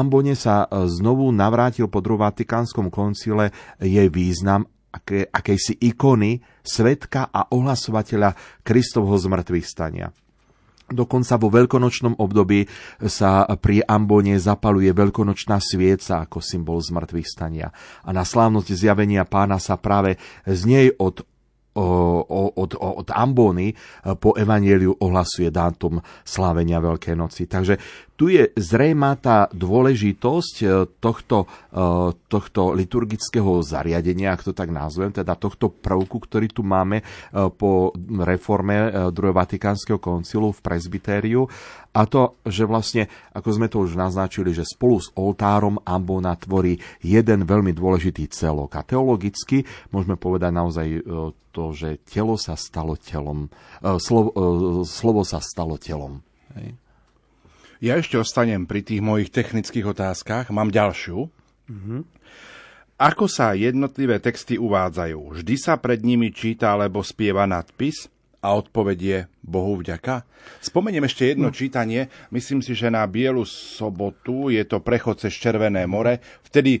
ambone sa znovu navrátil po druhom Vatikánskom koncile jej význam aké, akejsi ikony, svedka a ohlasovateľa Kristovho zmŕtvychstania. Dokonca vo veľkonočnom období sa pri ambone zapaluje veľkonočná svieca ako symbol zmŕtvychstania. A na slávnosť zjavenia Pána sa práve z nej od, od, od ambony po evanjeliu ohlasuje dátum slávenia Veľkej noci. Takže tu je zrejmá tá dôležitosť tohto, tohto liturgického zariadenia, ak to tak nazvem, teda tohto prvku, ktorý tu máme po reforme druhého Vatikánskeho koncilu v presbytériu. A to, že vlastne, ako sme to už naznačili, že spolu s oltárom ambona tvorí jeden veľmi dôležitý celok. A teologicky môžeme povedať naozaj to, že telo sa stalo telom, slovo, slovo sa stalo telom. Hej. Ja ešte ostanem pri tých mojich technických otázkach. Mám ďalšiu. Mm-hmm. Ako sa jednotlivé texty uvádzajú? Vždy sa pred nimi číta alebo spieva nadpis? A odpovedie Bohu vďaka. Spomeniem ešte jedno čítanie. Myslím si, že na Bielu sobotu je to prechod cez Červené more. Vtedy e,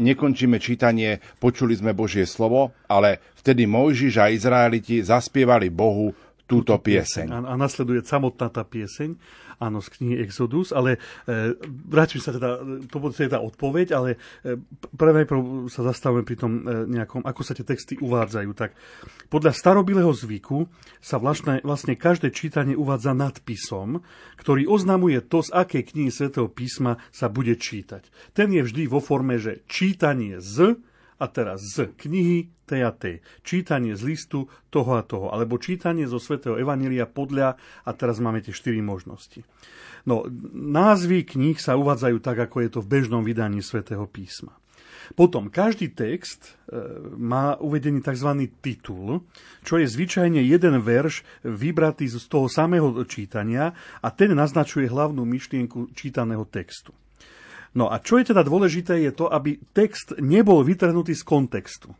nekončíme čítanie, počuli sme Božie slovo, ale vtedy Mojžiš a Izraeliti zaspievali Bohu túto pieseň. A, a nasleduje samotná tá pieseň, áno, z knihy Exodus, ale e, vrátim sa teda, to bude teda odpoveď, ale e, prvé sa zastavujem pri tom e, nejakom, ako sa tie texty uvádzajú. Tak podľa starobilého zvyku sa vlastne, vlastne každé čítanie uvádza nadpisom, ktorý oznamuje to, z akej knihy Svätého písma sa bude čítať. Ten je vždy vo forme, že čítanie z, a teraz z knihy tej a tej, čítanie z listu toho a toho, alebo čítanie zo Svätého Evanjelia podľa, a teraz máme tie štyri možnosti. No, názvy kníh sa uvádzajú tak, ako je to v bežnom vydaní Svätého písma. Potom každý text má uvedený tzv. Titul, čo je zvyčajne jeden verš vybratý z toho samého čítania a ten naznačuje hlavnú myšlienku čítaného textu. No a čo je teda dôležité, je to, aby text nebol vytrhnutý z kontextu,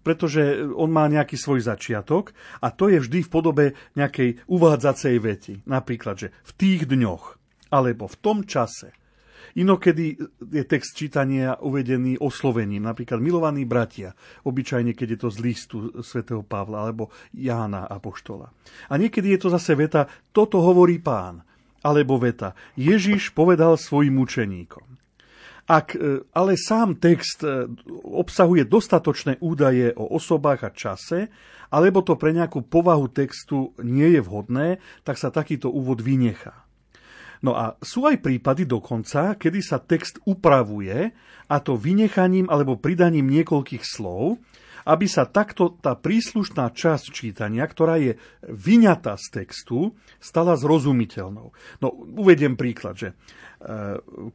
pretože on má nejaký svoj začiatok a to je vždy v podobe nejakej uvádzacej vety. Napríklad, že v tých dňoch, alebo v tom čase. Inokedy je text čítania uvedený oslovením, napríklad milovaní bratia, obyčajne keď je to z listu svätého Pavla alebo Jána apoštola. A niekedy je to zase veta, toto hovorí Pán, alebo veta, Ježiš povedal svojim učeníkom. Ak ale sám text obsahuje dostatočné údaje o osobách a čase, alebo to pre nejakú povahu textu nie je vhodné, tak sa takýto úvod vynechá. No a sú aj prípady dokonca, kedy sa text upravuje, a to vynechaním alebo pridaním niekoľkých slov, aby sa takto tá príslušná časť čítania, ktorá je vyňatá z textu, stala zrozumiteľnou. No, uvediem príklad, že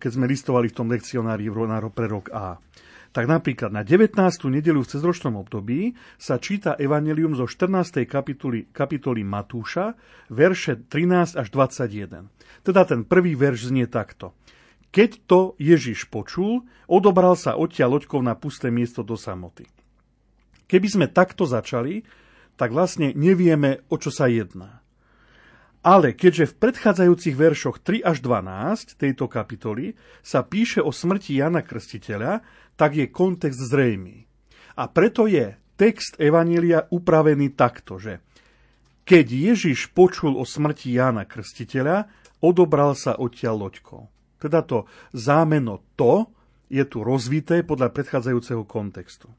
keď sme listovali v tom lekcionári pre rok A, tak napríklad na devätnástu nedeľu v cezročnom období sa číta Evanjelium zo štrnástej kapitoly, kapitoly Matúša, verše trinásť až dvadsaťjeden. Teda ten prvý verš znie takto. Keď to Ježiš počul, odobral sa odtiaľ loďkov na pusté miesto do samoty. Keby sme takto začali, tak vlastne nevieme, o čo sa jedná. Ale keďže v predchádzajúcich veršoch tri až dvanásť tejto kapitoly sa píše o smrti Jana Krstiteľa, tak je kontext zrejmý. A preto je text Evanjelia upravený takto, že keď Ježiš počul o smrti Jana Krstiteľa, odobral sa odtiaľ loďkou. Teda to zámeno to je tu rozvité podľa predchádzajúceho kontextu.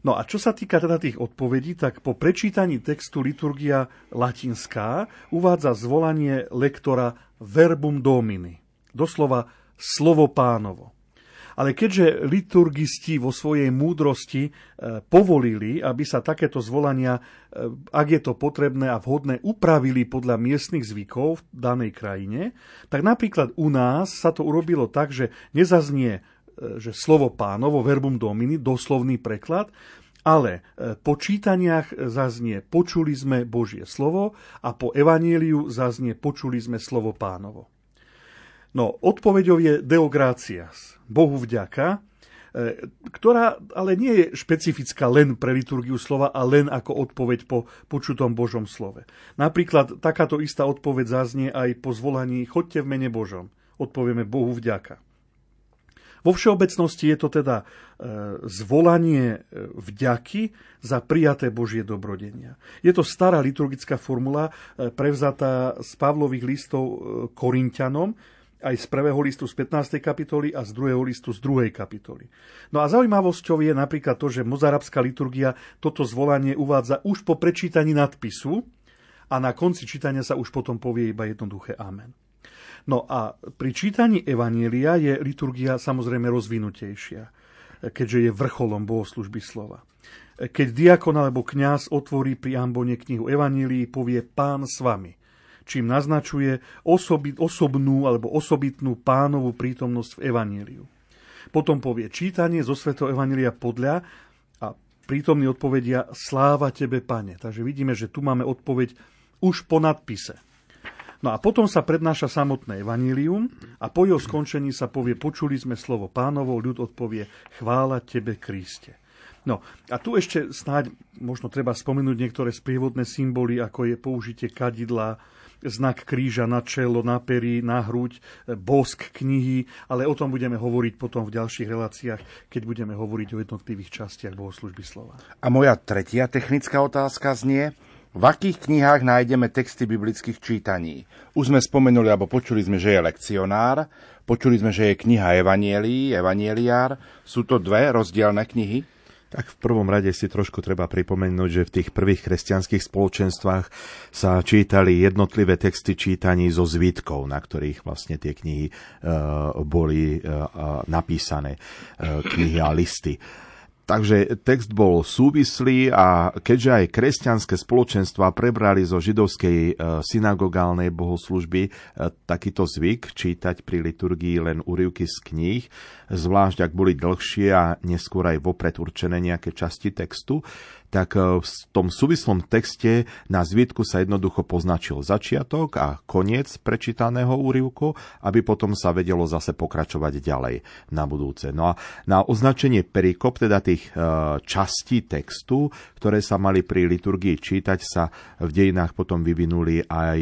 No a čo sa týka teda tých odpovedí, tak po prečítaní textu liturgia latinská uvádza zvolanie lektora Verbum Domini, doslova slovo Pánovo. Ale keďže liturgisti vo svojej múdrosti povolili, aby sa takéto zvolania, ak je to potrebné a vhodné, upravili podľa miestnych zvykov v danej krajine, tak napríklad u nás sa to urobilo tak, že nezaznie že slovo Pánovo, Verbum Domini, doslovný preklad, ale po čítaniach zaznie počuli sme Božie slovo a po evanjeliu zaznie počuli sme slovo Pánovo. No, odpoveďou je Deo gratias, Bohu vďaka, ktorá ale nie je špecifická len pre liturgiu slova a len ako odpoveď po počutom Božom slove. Napríklad takáto istá odpoveď zaznie aj po zvolaní choďte v mene Božom, odpovieme Bohu vďaka. Vo všeobecnosti je to teda zvolanie vďaky za prijaté Božie dobrodenia. Je to stará liturgická formula prevzatá z Pavlových listov Korinťanom, aj z prvého listu z pätnástej kapitoly a z druhého listu z druhej kapitoly. No a zaujímavosťou je napríklad to, že mozarabská liturgia toto zvolanie uvádza už po prečítaní nadpisu a na konci čítania sa už potom povie iba jednoduché amen. No a pri čítaní Evanjelia je liturgia samozrejme rozvinutejšia, keďže je vrcholom bohoslúžby slova. Keď diakon alebo kňaz otvorí pri ambone knihu Evanjelii, povie Pán s vami, čím naznačuje osobi, osobnú alebo osobitnú Pánovu prítomnosť v Evanjeliu. Potom povie čítanie zo svätého Evanjelia podľa a prítomní odpovedia Sláva tebe, Pane. Takže vidíme, že tu máme odpoveď už po nadpise. No a potom sa prednáša samotné evanjelium a po jeho skončení sa povie, počuli sme slovo Pánovo, ľud odpovie, chvála tebe, Kriste. No a tu ešte snáď možno treba spomenúť niektoré sprievodné symboly, ako je použitie kadidla, znak kríža na čelo, na pery, na hruď, bosk knihy, ale o tom budeme hovoriť potom v ďalších reláciách, keď budeme hovoriť o jednotlivých častiach bohoslúžby slova. A moja tretia technická otázka znie, v akých knihách nájdeme texty biblických čítaní? Už sme spomenuli, alebo počuli sme, že je lekcionár, počuli sme, že je kniha Evanjelií, Evanjeliár. Sú to dve rozdielne knihy? Tak v prvom rade si trošku treba pripomenúť, že v tých prvých kresťanských spoločenstvách sa čítali jednotlivé texty čítaní zo zvítkov, na ktorých vlastne tie knihy boli napísané, knihy a listy. Takže text bol súvislý a keďže aj kresťanské spoločenstva prebrali zo židovskej synagogálnej bohoslužby takýto zvyk čítať pri liturgii len úryvky z kníh, zvlášť ak boli dlhšie a neskôr aj vopred určené nejaké časti textu, tak v tom súvislom texte na zvitku sa jednoducho poznačil začiatok a koniec prečítaného úryvku, aby potom sa vedelo zase pokračovať ďalej na budúce. No a na označenie perikop, teda tých častí textu, ktoré sa mali pri liturgii čítať, sa v dejinách potom vyvinuli aj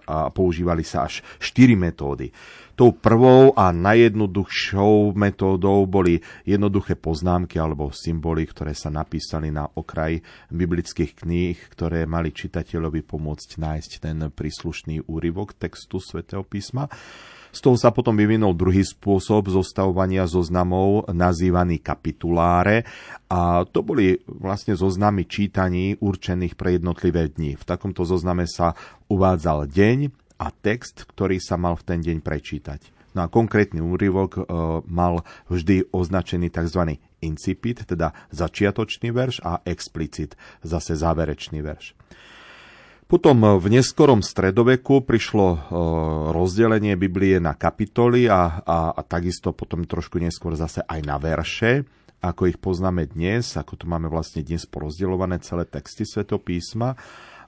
a používali sa až štyri metódy. Tou prvou a najjednoduchšou metódou boli jednoduché poznámky alebo symboly, ktoré sa napísali na okraj biblických kníh, ktoré mali čitateľovi pomôcť nájsť ten príslušný úryvok textu Svätého písma. Z toho sa potom vyvinul druhý spôsob zostavovania zoznamov, nazývaný kapituláre. A to boli vlastne zoznamy čítaní určených pre jednotlivé dni. V takomto zozname sa uvádzal deň a text, ktorý sa mal v ten deň prečítať. No a konkrétny úryvok e, mal vždy označený tzv. Incipit, teda začiatočný verš, a explicit, zase záverečný verš. Potom v neskorom stredoveku prišlo rozdelenie Biblie na kapitoly a, a, a takisto potom trošku neskôr zase aj na verše, ako ich poznáme dnes, ako to máme vlastne dnes porozdeľované celé texty Svätého písma,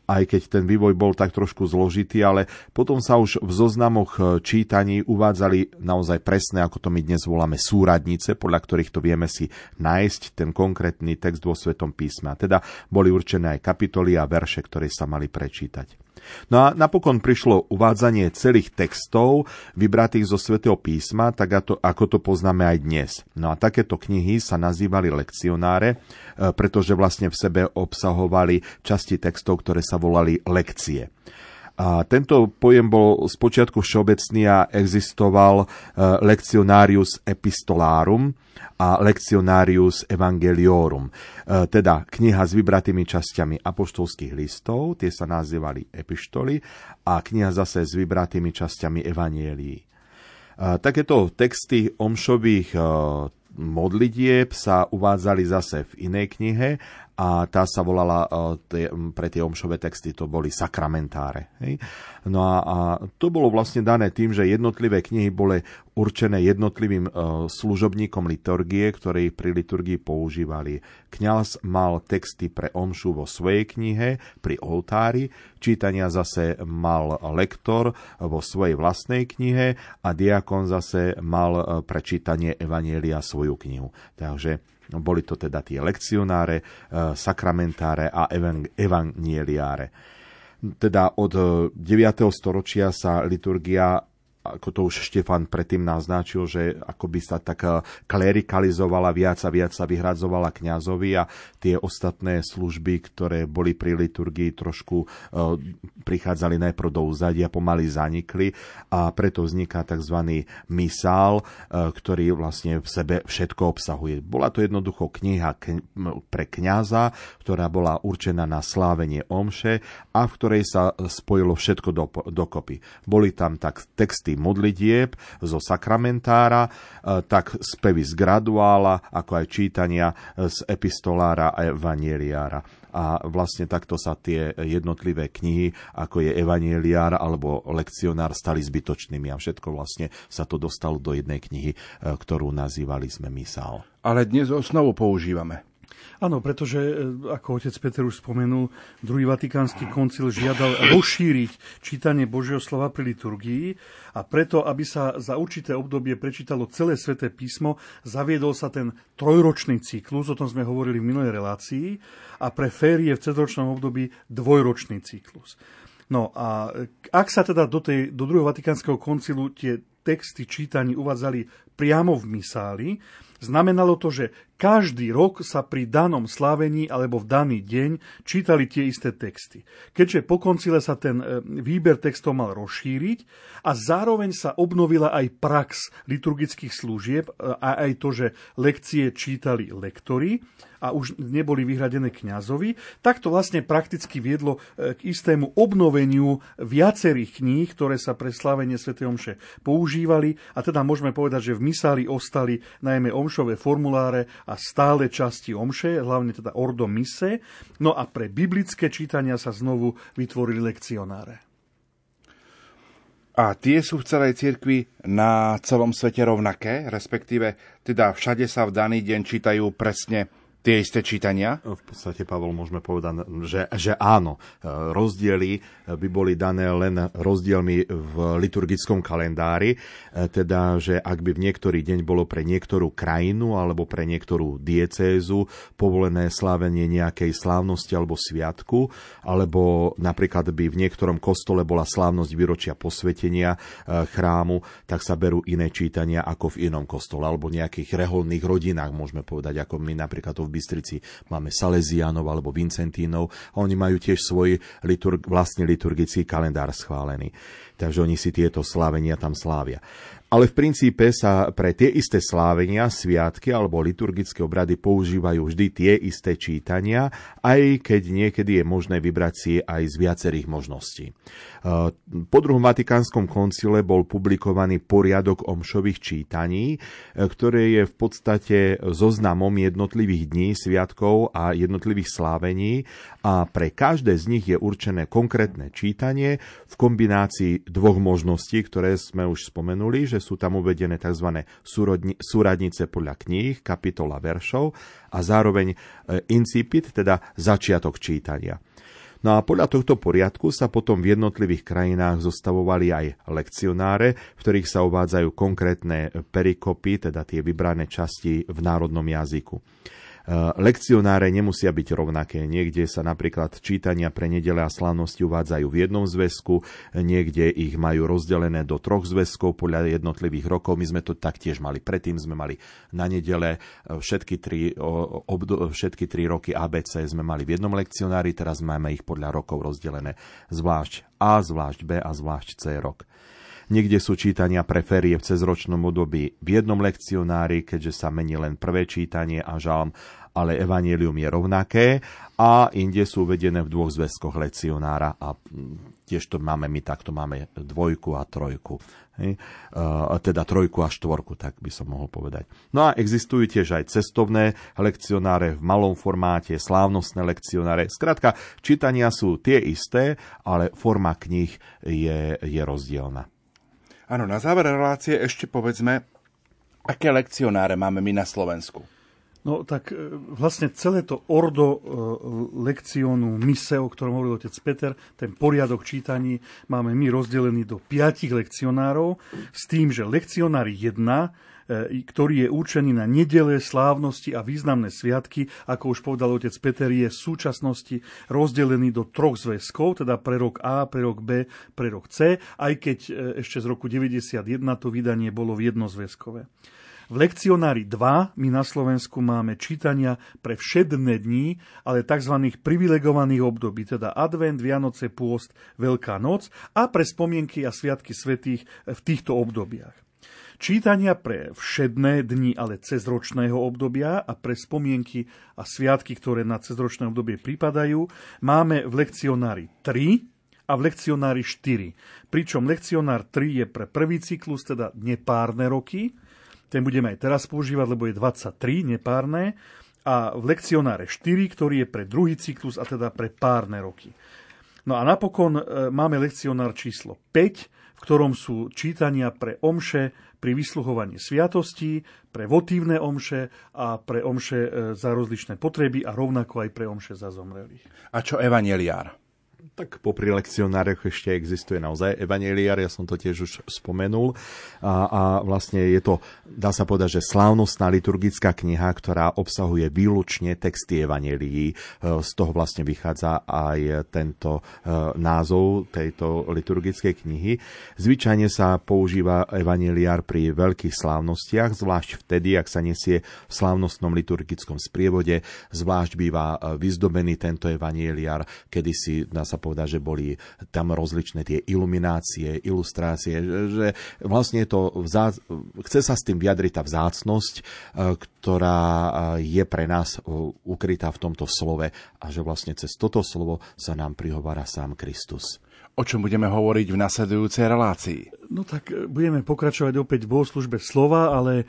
aj keď ten vývoj bol tak trošku zložitý, ale potom sa už v zoznamoch čítaní uvádzali naozaj presné, ako to my dnes voláme, súradnice, podľa ktorých to vieme si nájsť ten konkrétny text vo Svätom písme. A teda boli určené aj kapitoly a verše, ktoré sa mali prečítať. No a napokon prišlo uvádzanie celých textov vybratých zo Svätého písma, tak ako to poznáme aj dnes. No a takéto knihy sa nazývali lekcionáre, pretože vlastne v sebe obsahovali časti textov, ktoré sa volali lekcie. A tento pojem bol spočiatku všeobecný a existoval lekcionarius epistolarum a lekcionarius evangeliorum, teda kniha s vybratými časťami apoštolských listov, tie sa nazývali epištoly, a kniha zase s vybratými časťami evanielií. Takéto texty omšových modlitieb sa uvádzali zase v inej knihe a tá sa volala, pre tie omšové texty to boli sakramentáre. Hej? No a, a to bolo vlastne dané tým, že jednotlivé knihy boli určené jednotlivým služobníkom liturgie, ktoré ich pri liturgii používali. Kňaz mal texty pre omšu vo svojej knihe, pri oltári, čítania zase mal lektor vo svojej vlastnej knihe a diakon zase mal prečítanie evanjelia svoju knihu. Takže boli to teda tie lekcionáre, sakramentáre a evanjeliáre. Teda od deviateho storočia sa liturgia, ako to už Štefan predtým naznačil, že akoby sa tak klerikalizovala, viac a viac sa vyhradzovala kňazovi a tie ostatné služby, ktoré boli pri liturgii, trošku prichádzali najprv do úzadia, pomaly zanikli, a preto vzniká tzv. Misál, ktorý vlastne v sebe všetko obsahuje. Bola to jednoducho kniha pre kňaza, ktorá bola určená na slávenie omše a v ktorej sa spojilo všetko do, dokopy. Boli tam tak texty modlitieb zo sakramentára, tak spevy z graduála, ako aj čítania z epistolára a evanjeliára. A vlastne takto sa tie jednotlivé knihy, ako je evanjeliár alebo lekcionár, stali zbytočnými a všetko vlastne sa to dostalo do jednej knihy, ktorú nazývali sme misál. Ale dnes osnovu používame. Áno, pretože, ako otec Peter už spomenul, druhý Vatikánsky koncil žiadal rozšíriť čítanie Božieho slova pri liturgii, a preto, aby sa za určité obdobie prečítalo celé Sväté písmo, zaviedol sa ten trojročný cyklus, o tom sme hovorili v minulej relácii, a pre férie v celoročnom období dvojročný cyklus. No a ak sa teda do, tej, do druhého Vatikánskeho koncilu tie texty čítaní uvádzali priamo v misáli, znamenalo to, že každý rok sa pri danom slávení alebo v daný deň čítali tie isté texty. Keďže po koncile sa ten výber textov mal rozšíriť a zároveň sa obnovila aj prax liturgických služieb a aj to, že lekcie čítali lektori a už neboli vyhradené kňazovi, tak to vlastne prakticky viedlo k istému obnoveniu viacerých kníh, ktoré sa pre slávenie Svätej omše používali, a teda môžeme povedať, že v misáli ostali najmä omšové formuláre a stále časti omše, hlavne teda ordo mise. No a pre biblické čítania sa znovu vytvorili lekcionáre. A tie sú v celej cirkvi na celom svete rovnaké, respektíve teda všade sa v daný deň čítajú presne tie isté čítania? V podstate, Pavol, môžeme povedať, že, že áno. Rozdiely by boli dané len rozdielmi v liturgickom kalendári. Teda, že ak by v niektorý deň bolo pre niektorú krajinu alebo pre niektorú diecézu povolené slávenie nejakej slávnosti alebo sviatku, alebo napríklad by v niektorom kostole bola slávnosť výročia posvetenia chrámu, tak sa berú iné čítania ako v inom kostole alebo nejakých reholných rodinách, môžeme povedať, ako my napríklad to v Bystrici máme Salesiánov alebo Vincentínov a oni majú tiež svoj liturg- vlastný liturgický kalendár schválený. Takže oni si tieto slávenia tam slávia. Ale v princípe sa pre tie isté slávenia, sviatky alebo liturgické obrady používajú vždy tie isté čítania, aj keď niekedy je možné vybrať si aj z viacerých možností. Po druhom Vatikánskom koncile bol publikovaný poriadok omšových čítaní, ktoré je v podstate zoznamom jednotlivých dní, sviatkov a jednotlivých slávení a pre každé z nich je určené konkrétne čítanie v kombinácii dvoch možností, ktoré sme už spomenuli, že sú tam uvedené tzv. Súradnice podľa kníh, kapitola veršov a zároveň incipit, teda začiatok čítania. No a podľa tohto poriadku sa potom v jednotlivých krajinách zostavovali aj lekcionáre, v ktorých sa uvádzajú konkrétne perikopy, teda tie vybrané časti v národnom jazyku. Lekcionáre nemusia byť rovnaké. Niekde sa napríklad čítania pre nedele a slávnosti uvádzajú v jednom zväzku, niekde ich majú rozdelené do troch zväzkov podľa jednotlivých rokov. My sme to taktiež mali. Predtým sme mali na nedele všetky tri, obdo, všetky tri roky á bé cé sme mali v jednom lekcionári, teraz máme ich podľa rokov rozdelené zvlášť A, zvlášť B a zvlášť C rok. Niekde sú čítania pre ferie v cezročnom období v jednom lekcionári, keďže sa mení len prvé čítanie a žalm, ale evanjelium je rovnaké a inde sú uvedené v dvoch zväzkoch lekcionára a tiež to máme my takto, máme dvojku a trojku. Hej. Teda trojku a štvorku, tak by som mohol povedať. No a existujú tiež aj cestovné lekcionáre v malom formáte, slávnostné lekcionáre. Skrátka, čítania sú tie isté, ale forma kníh je, je rozdielna. Áno, na záver relácie ešte povedzme, aké lekcionáre máme my na Slovensku. No tak vlastne celé to ordo lekcionu mise, o ktorom hovoril otec Peter, ten poriadok čítaní máme my rozdelený do piatich lekcionárov s tým, že lekcionár jeden, ktorý je určený na nedele, slávnosti a významné sviatky, ako už povedal otec Peter, je v súčasnosti rozdelený do troch zväzkov, teda pre rok A, pre rok B, pre rok C, aj keď ešte z roku deväťdesiatjeden to vydanie bolo v jednozväzkové. V lekcionári dva my na Slovensku máme čítania pre všedné dni, ale tzv. Privilegovaných období, teda advent, Vianoce, pôst, Veľká noc a pre spomienky a sviatky svätých v týchto obdobiach. Čítania pre všedné dni, ale cezročného obdobia a pre spomienky a sviatky, ktoré na cezročné obdobie pripadajú, máme v lekcionári tri a v lekcionári štyri. Pričom lekcionár tri je pre prvý cyklus, teda nepárne roky. Ten budeme aj teraz používať, lebo je dvadsaťtri nepárne. A v lekcionáre štyri, ktorý je pre druhý cyklus, a teda pre párne roky. No a napokon máme lekcionár číslo päť, v ktorom sú čítania pre omše pri vysluhovaní sviatostí, pre votívne omše a pre omše za rozličné potreby a rovnako aj pre omše za zomrelých. A čo evanjeliár? Tak popri lekcionároch ešte existuje naozaj evanjeliár, ja som to tiež už spomenul. A, a vlastne je to, dá sa povedať, že slávnostná liturgická kniha, ktorá obsahuje výlučne texty evanjelií. Z toho vlastne vychádza aj tento názov tejto liturgickej knihy. Zvyčajne sa používa evanjeliár pri veľkých slávnostiach, zvlášť vtedy, ak sa nesie v slávnostnom liturgickom sprievode. Zvlášť býva vyzdobený tento evanjeliár, kedysi dá sa povedať, Povedá, že boli tam rozličné tie iluminácie, ilustrácie, že, že vlastne to vzác, chce sa s tým vyjadriť tá vzácnosť, ktorá je pre nás ukrytá v tomto slove a že vlastne cez toto slovo sa nám prihovára sám Kristus. O čom budeme hovoriť v nasledujúcej relácii? No tak budeme pokračovať opäť v bohoslúžbe slova, ale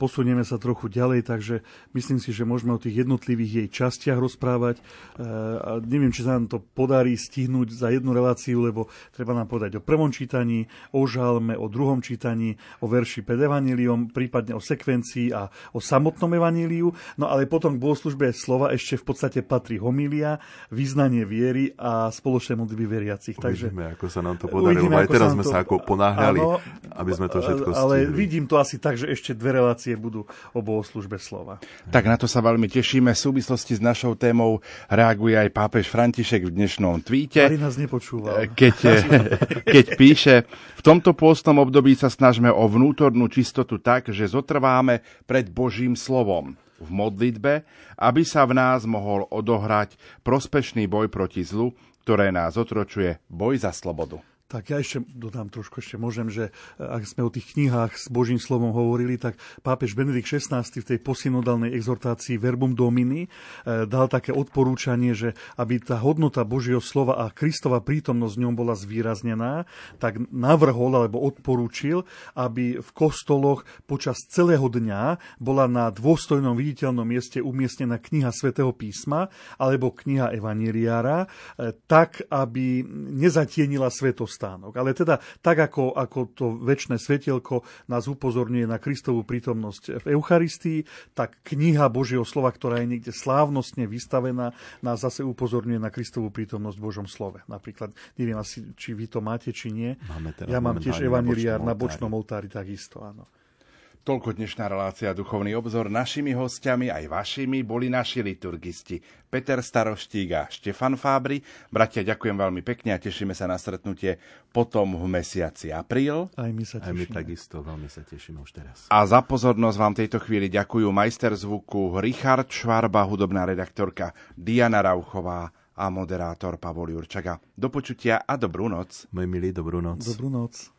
posunieme sa trochu ďalej, takže myslím si, že môžeme o tých jednotlivých jej častiach rozprávať. A neviem, či sa nám to podarí stihnúť za jednu reláciu, lebo treba nám povedať o prvom čítaní, o žalme, o druhom čítaní, o verši pred evanjeliom, prípadne o sekvencii a o samotnom evanjeliu. No ale potom k bohoslúžbe slova ešte v podstate patrí homília, význanie viery a spoločné modlitby veriacich. Takže uvidíme, ako sa nám to podarilo. Uvidíme, aj teraz sme to... sa ako poná... Áno, aby sme to všetko stihli. Ale vidím to asi tak, že ešte dve relácie budú o bohoslúžbe slova. Tak na to sa veľmi tešíme. V súvislosti s našou témou reaguje aj pápež František v dnešnom tweete. Ktorý nás nepočúval. Keď, keď píše, v tomto pôstnom období sa snažme o vnútornú čistotu tak, že zotrváme pred Božím slovom v modlitbe, aby sa v nás mohol odohrať prospešný boj proti zlu, ktoré nás otročuje, boj za slobodu. Tak ja ešte dodám trošku, ešte môžem, že ak sme o tých knihách s Božím slovom hovorili, tak pápež Benedikt šestnásty v tej posynodálnej exhortácii Verbum Domini dal také odporúčanie, že aby tá hodnota Božieho slova a Kristova prítomnosť v ňom bola zvýraznená, tak navrhol alebo odporúčil, aby v kostoloch počas celého dňa bola na dôstojnom viditeľnom mieste umiestnená kniha Svätého písma alebo kniha Evanjeliára, tak, aby nezatienila svätosť. Ale teda tak, ako, ako to večné svetielko nás upozorňuje na Kristovú prítomnosť v Eucharistii, tak kniha Božieho slova, ktorá je niekde slávnostne vystavená, nás zase upozorňuje na Kristovú prítomnosť v Božom slove. Napríklad, neviem asi, či vy to máte, či nie. Teda ja mám tiež evanjeliár na bočnom oltári, takisto, áno. Toľko dnešná relácia Duchovný obzor. Našimi hostiami aj vašimi boli naši liturgisti Peter Starostík a Štefan Fábri. Bratia, ďakujem veľmi pekne a tešíme sa na stretnutie potom v mesiaci apríl. Aj my sa tešíme. Aj my takisto veľmi sa tešíme už teraz. A za pozornosť vám tejto chvíli ďakujú majster zvuku Richard Švarba, hudobná redaktorka Diana Rauchová a moderátor Pavol Jurčaga. Do počutia a dobrú noc. Moji milí, dobrú noc. Dobrú noc.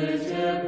Dieťa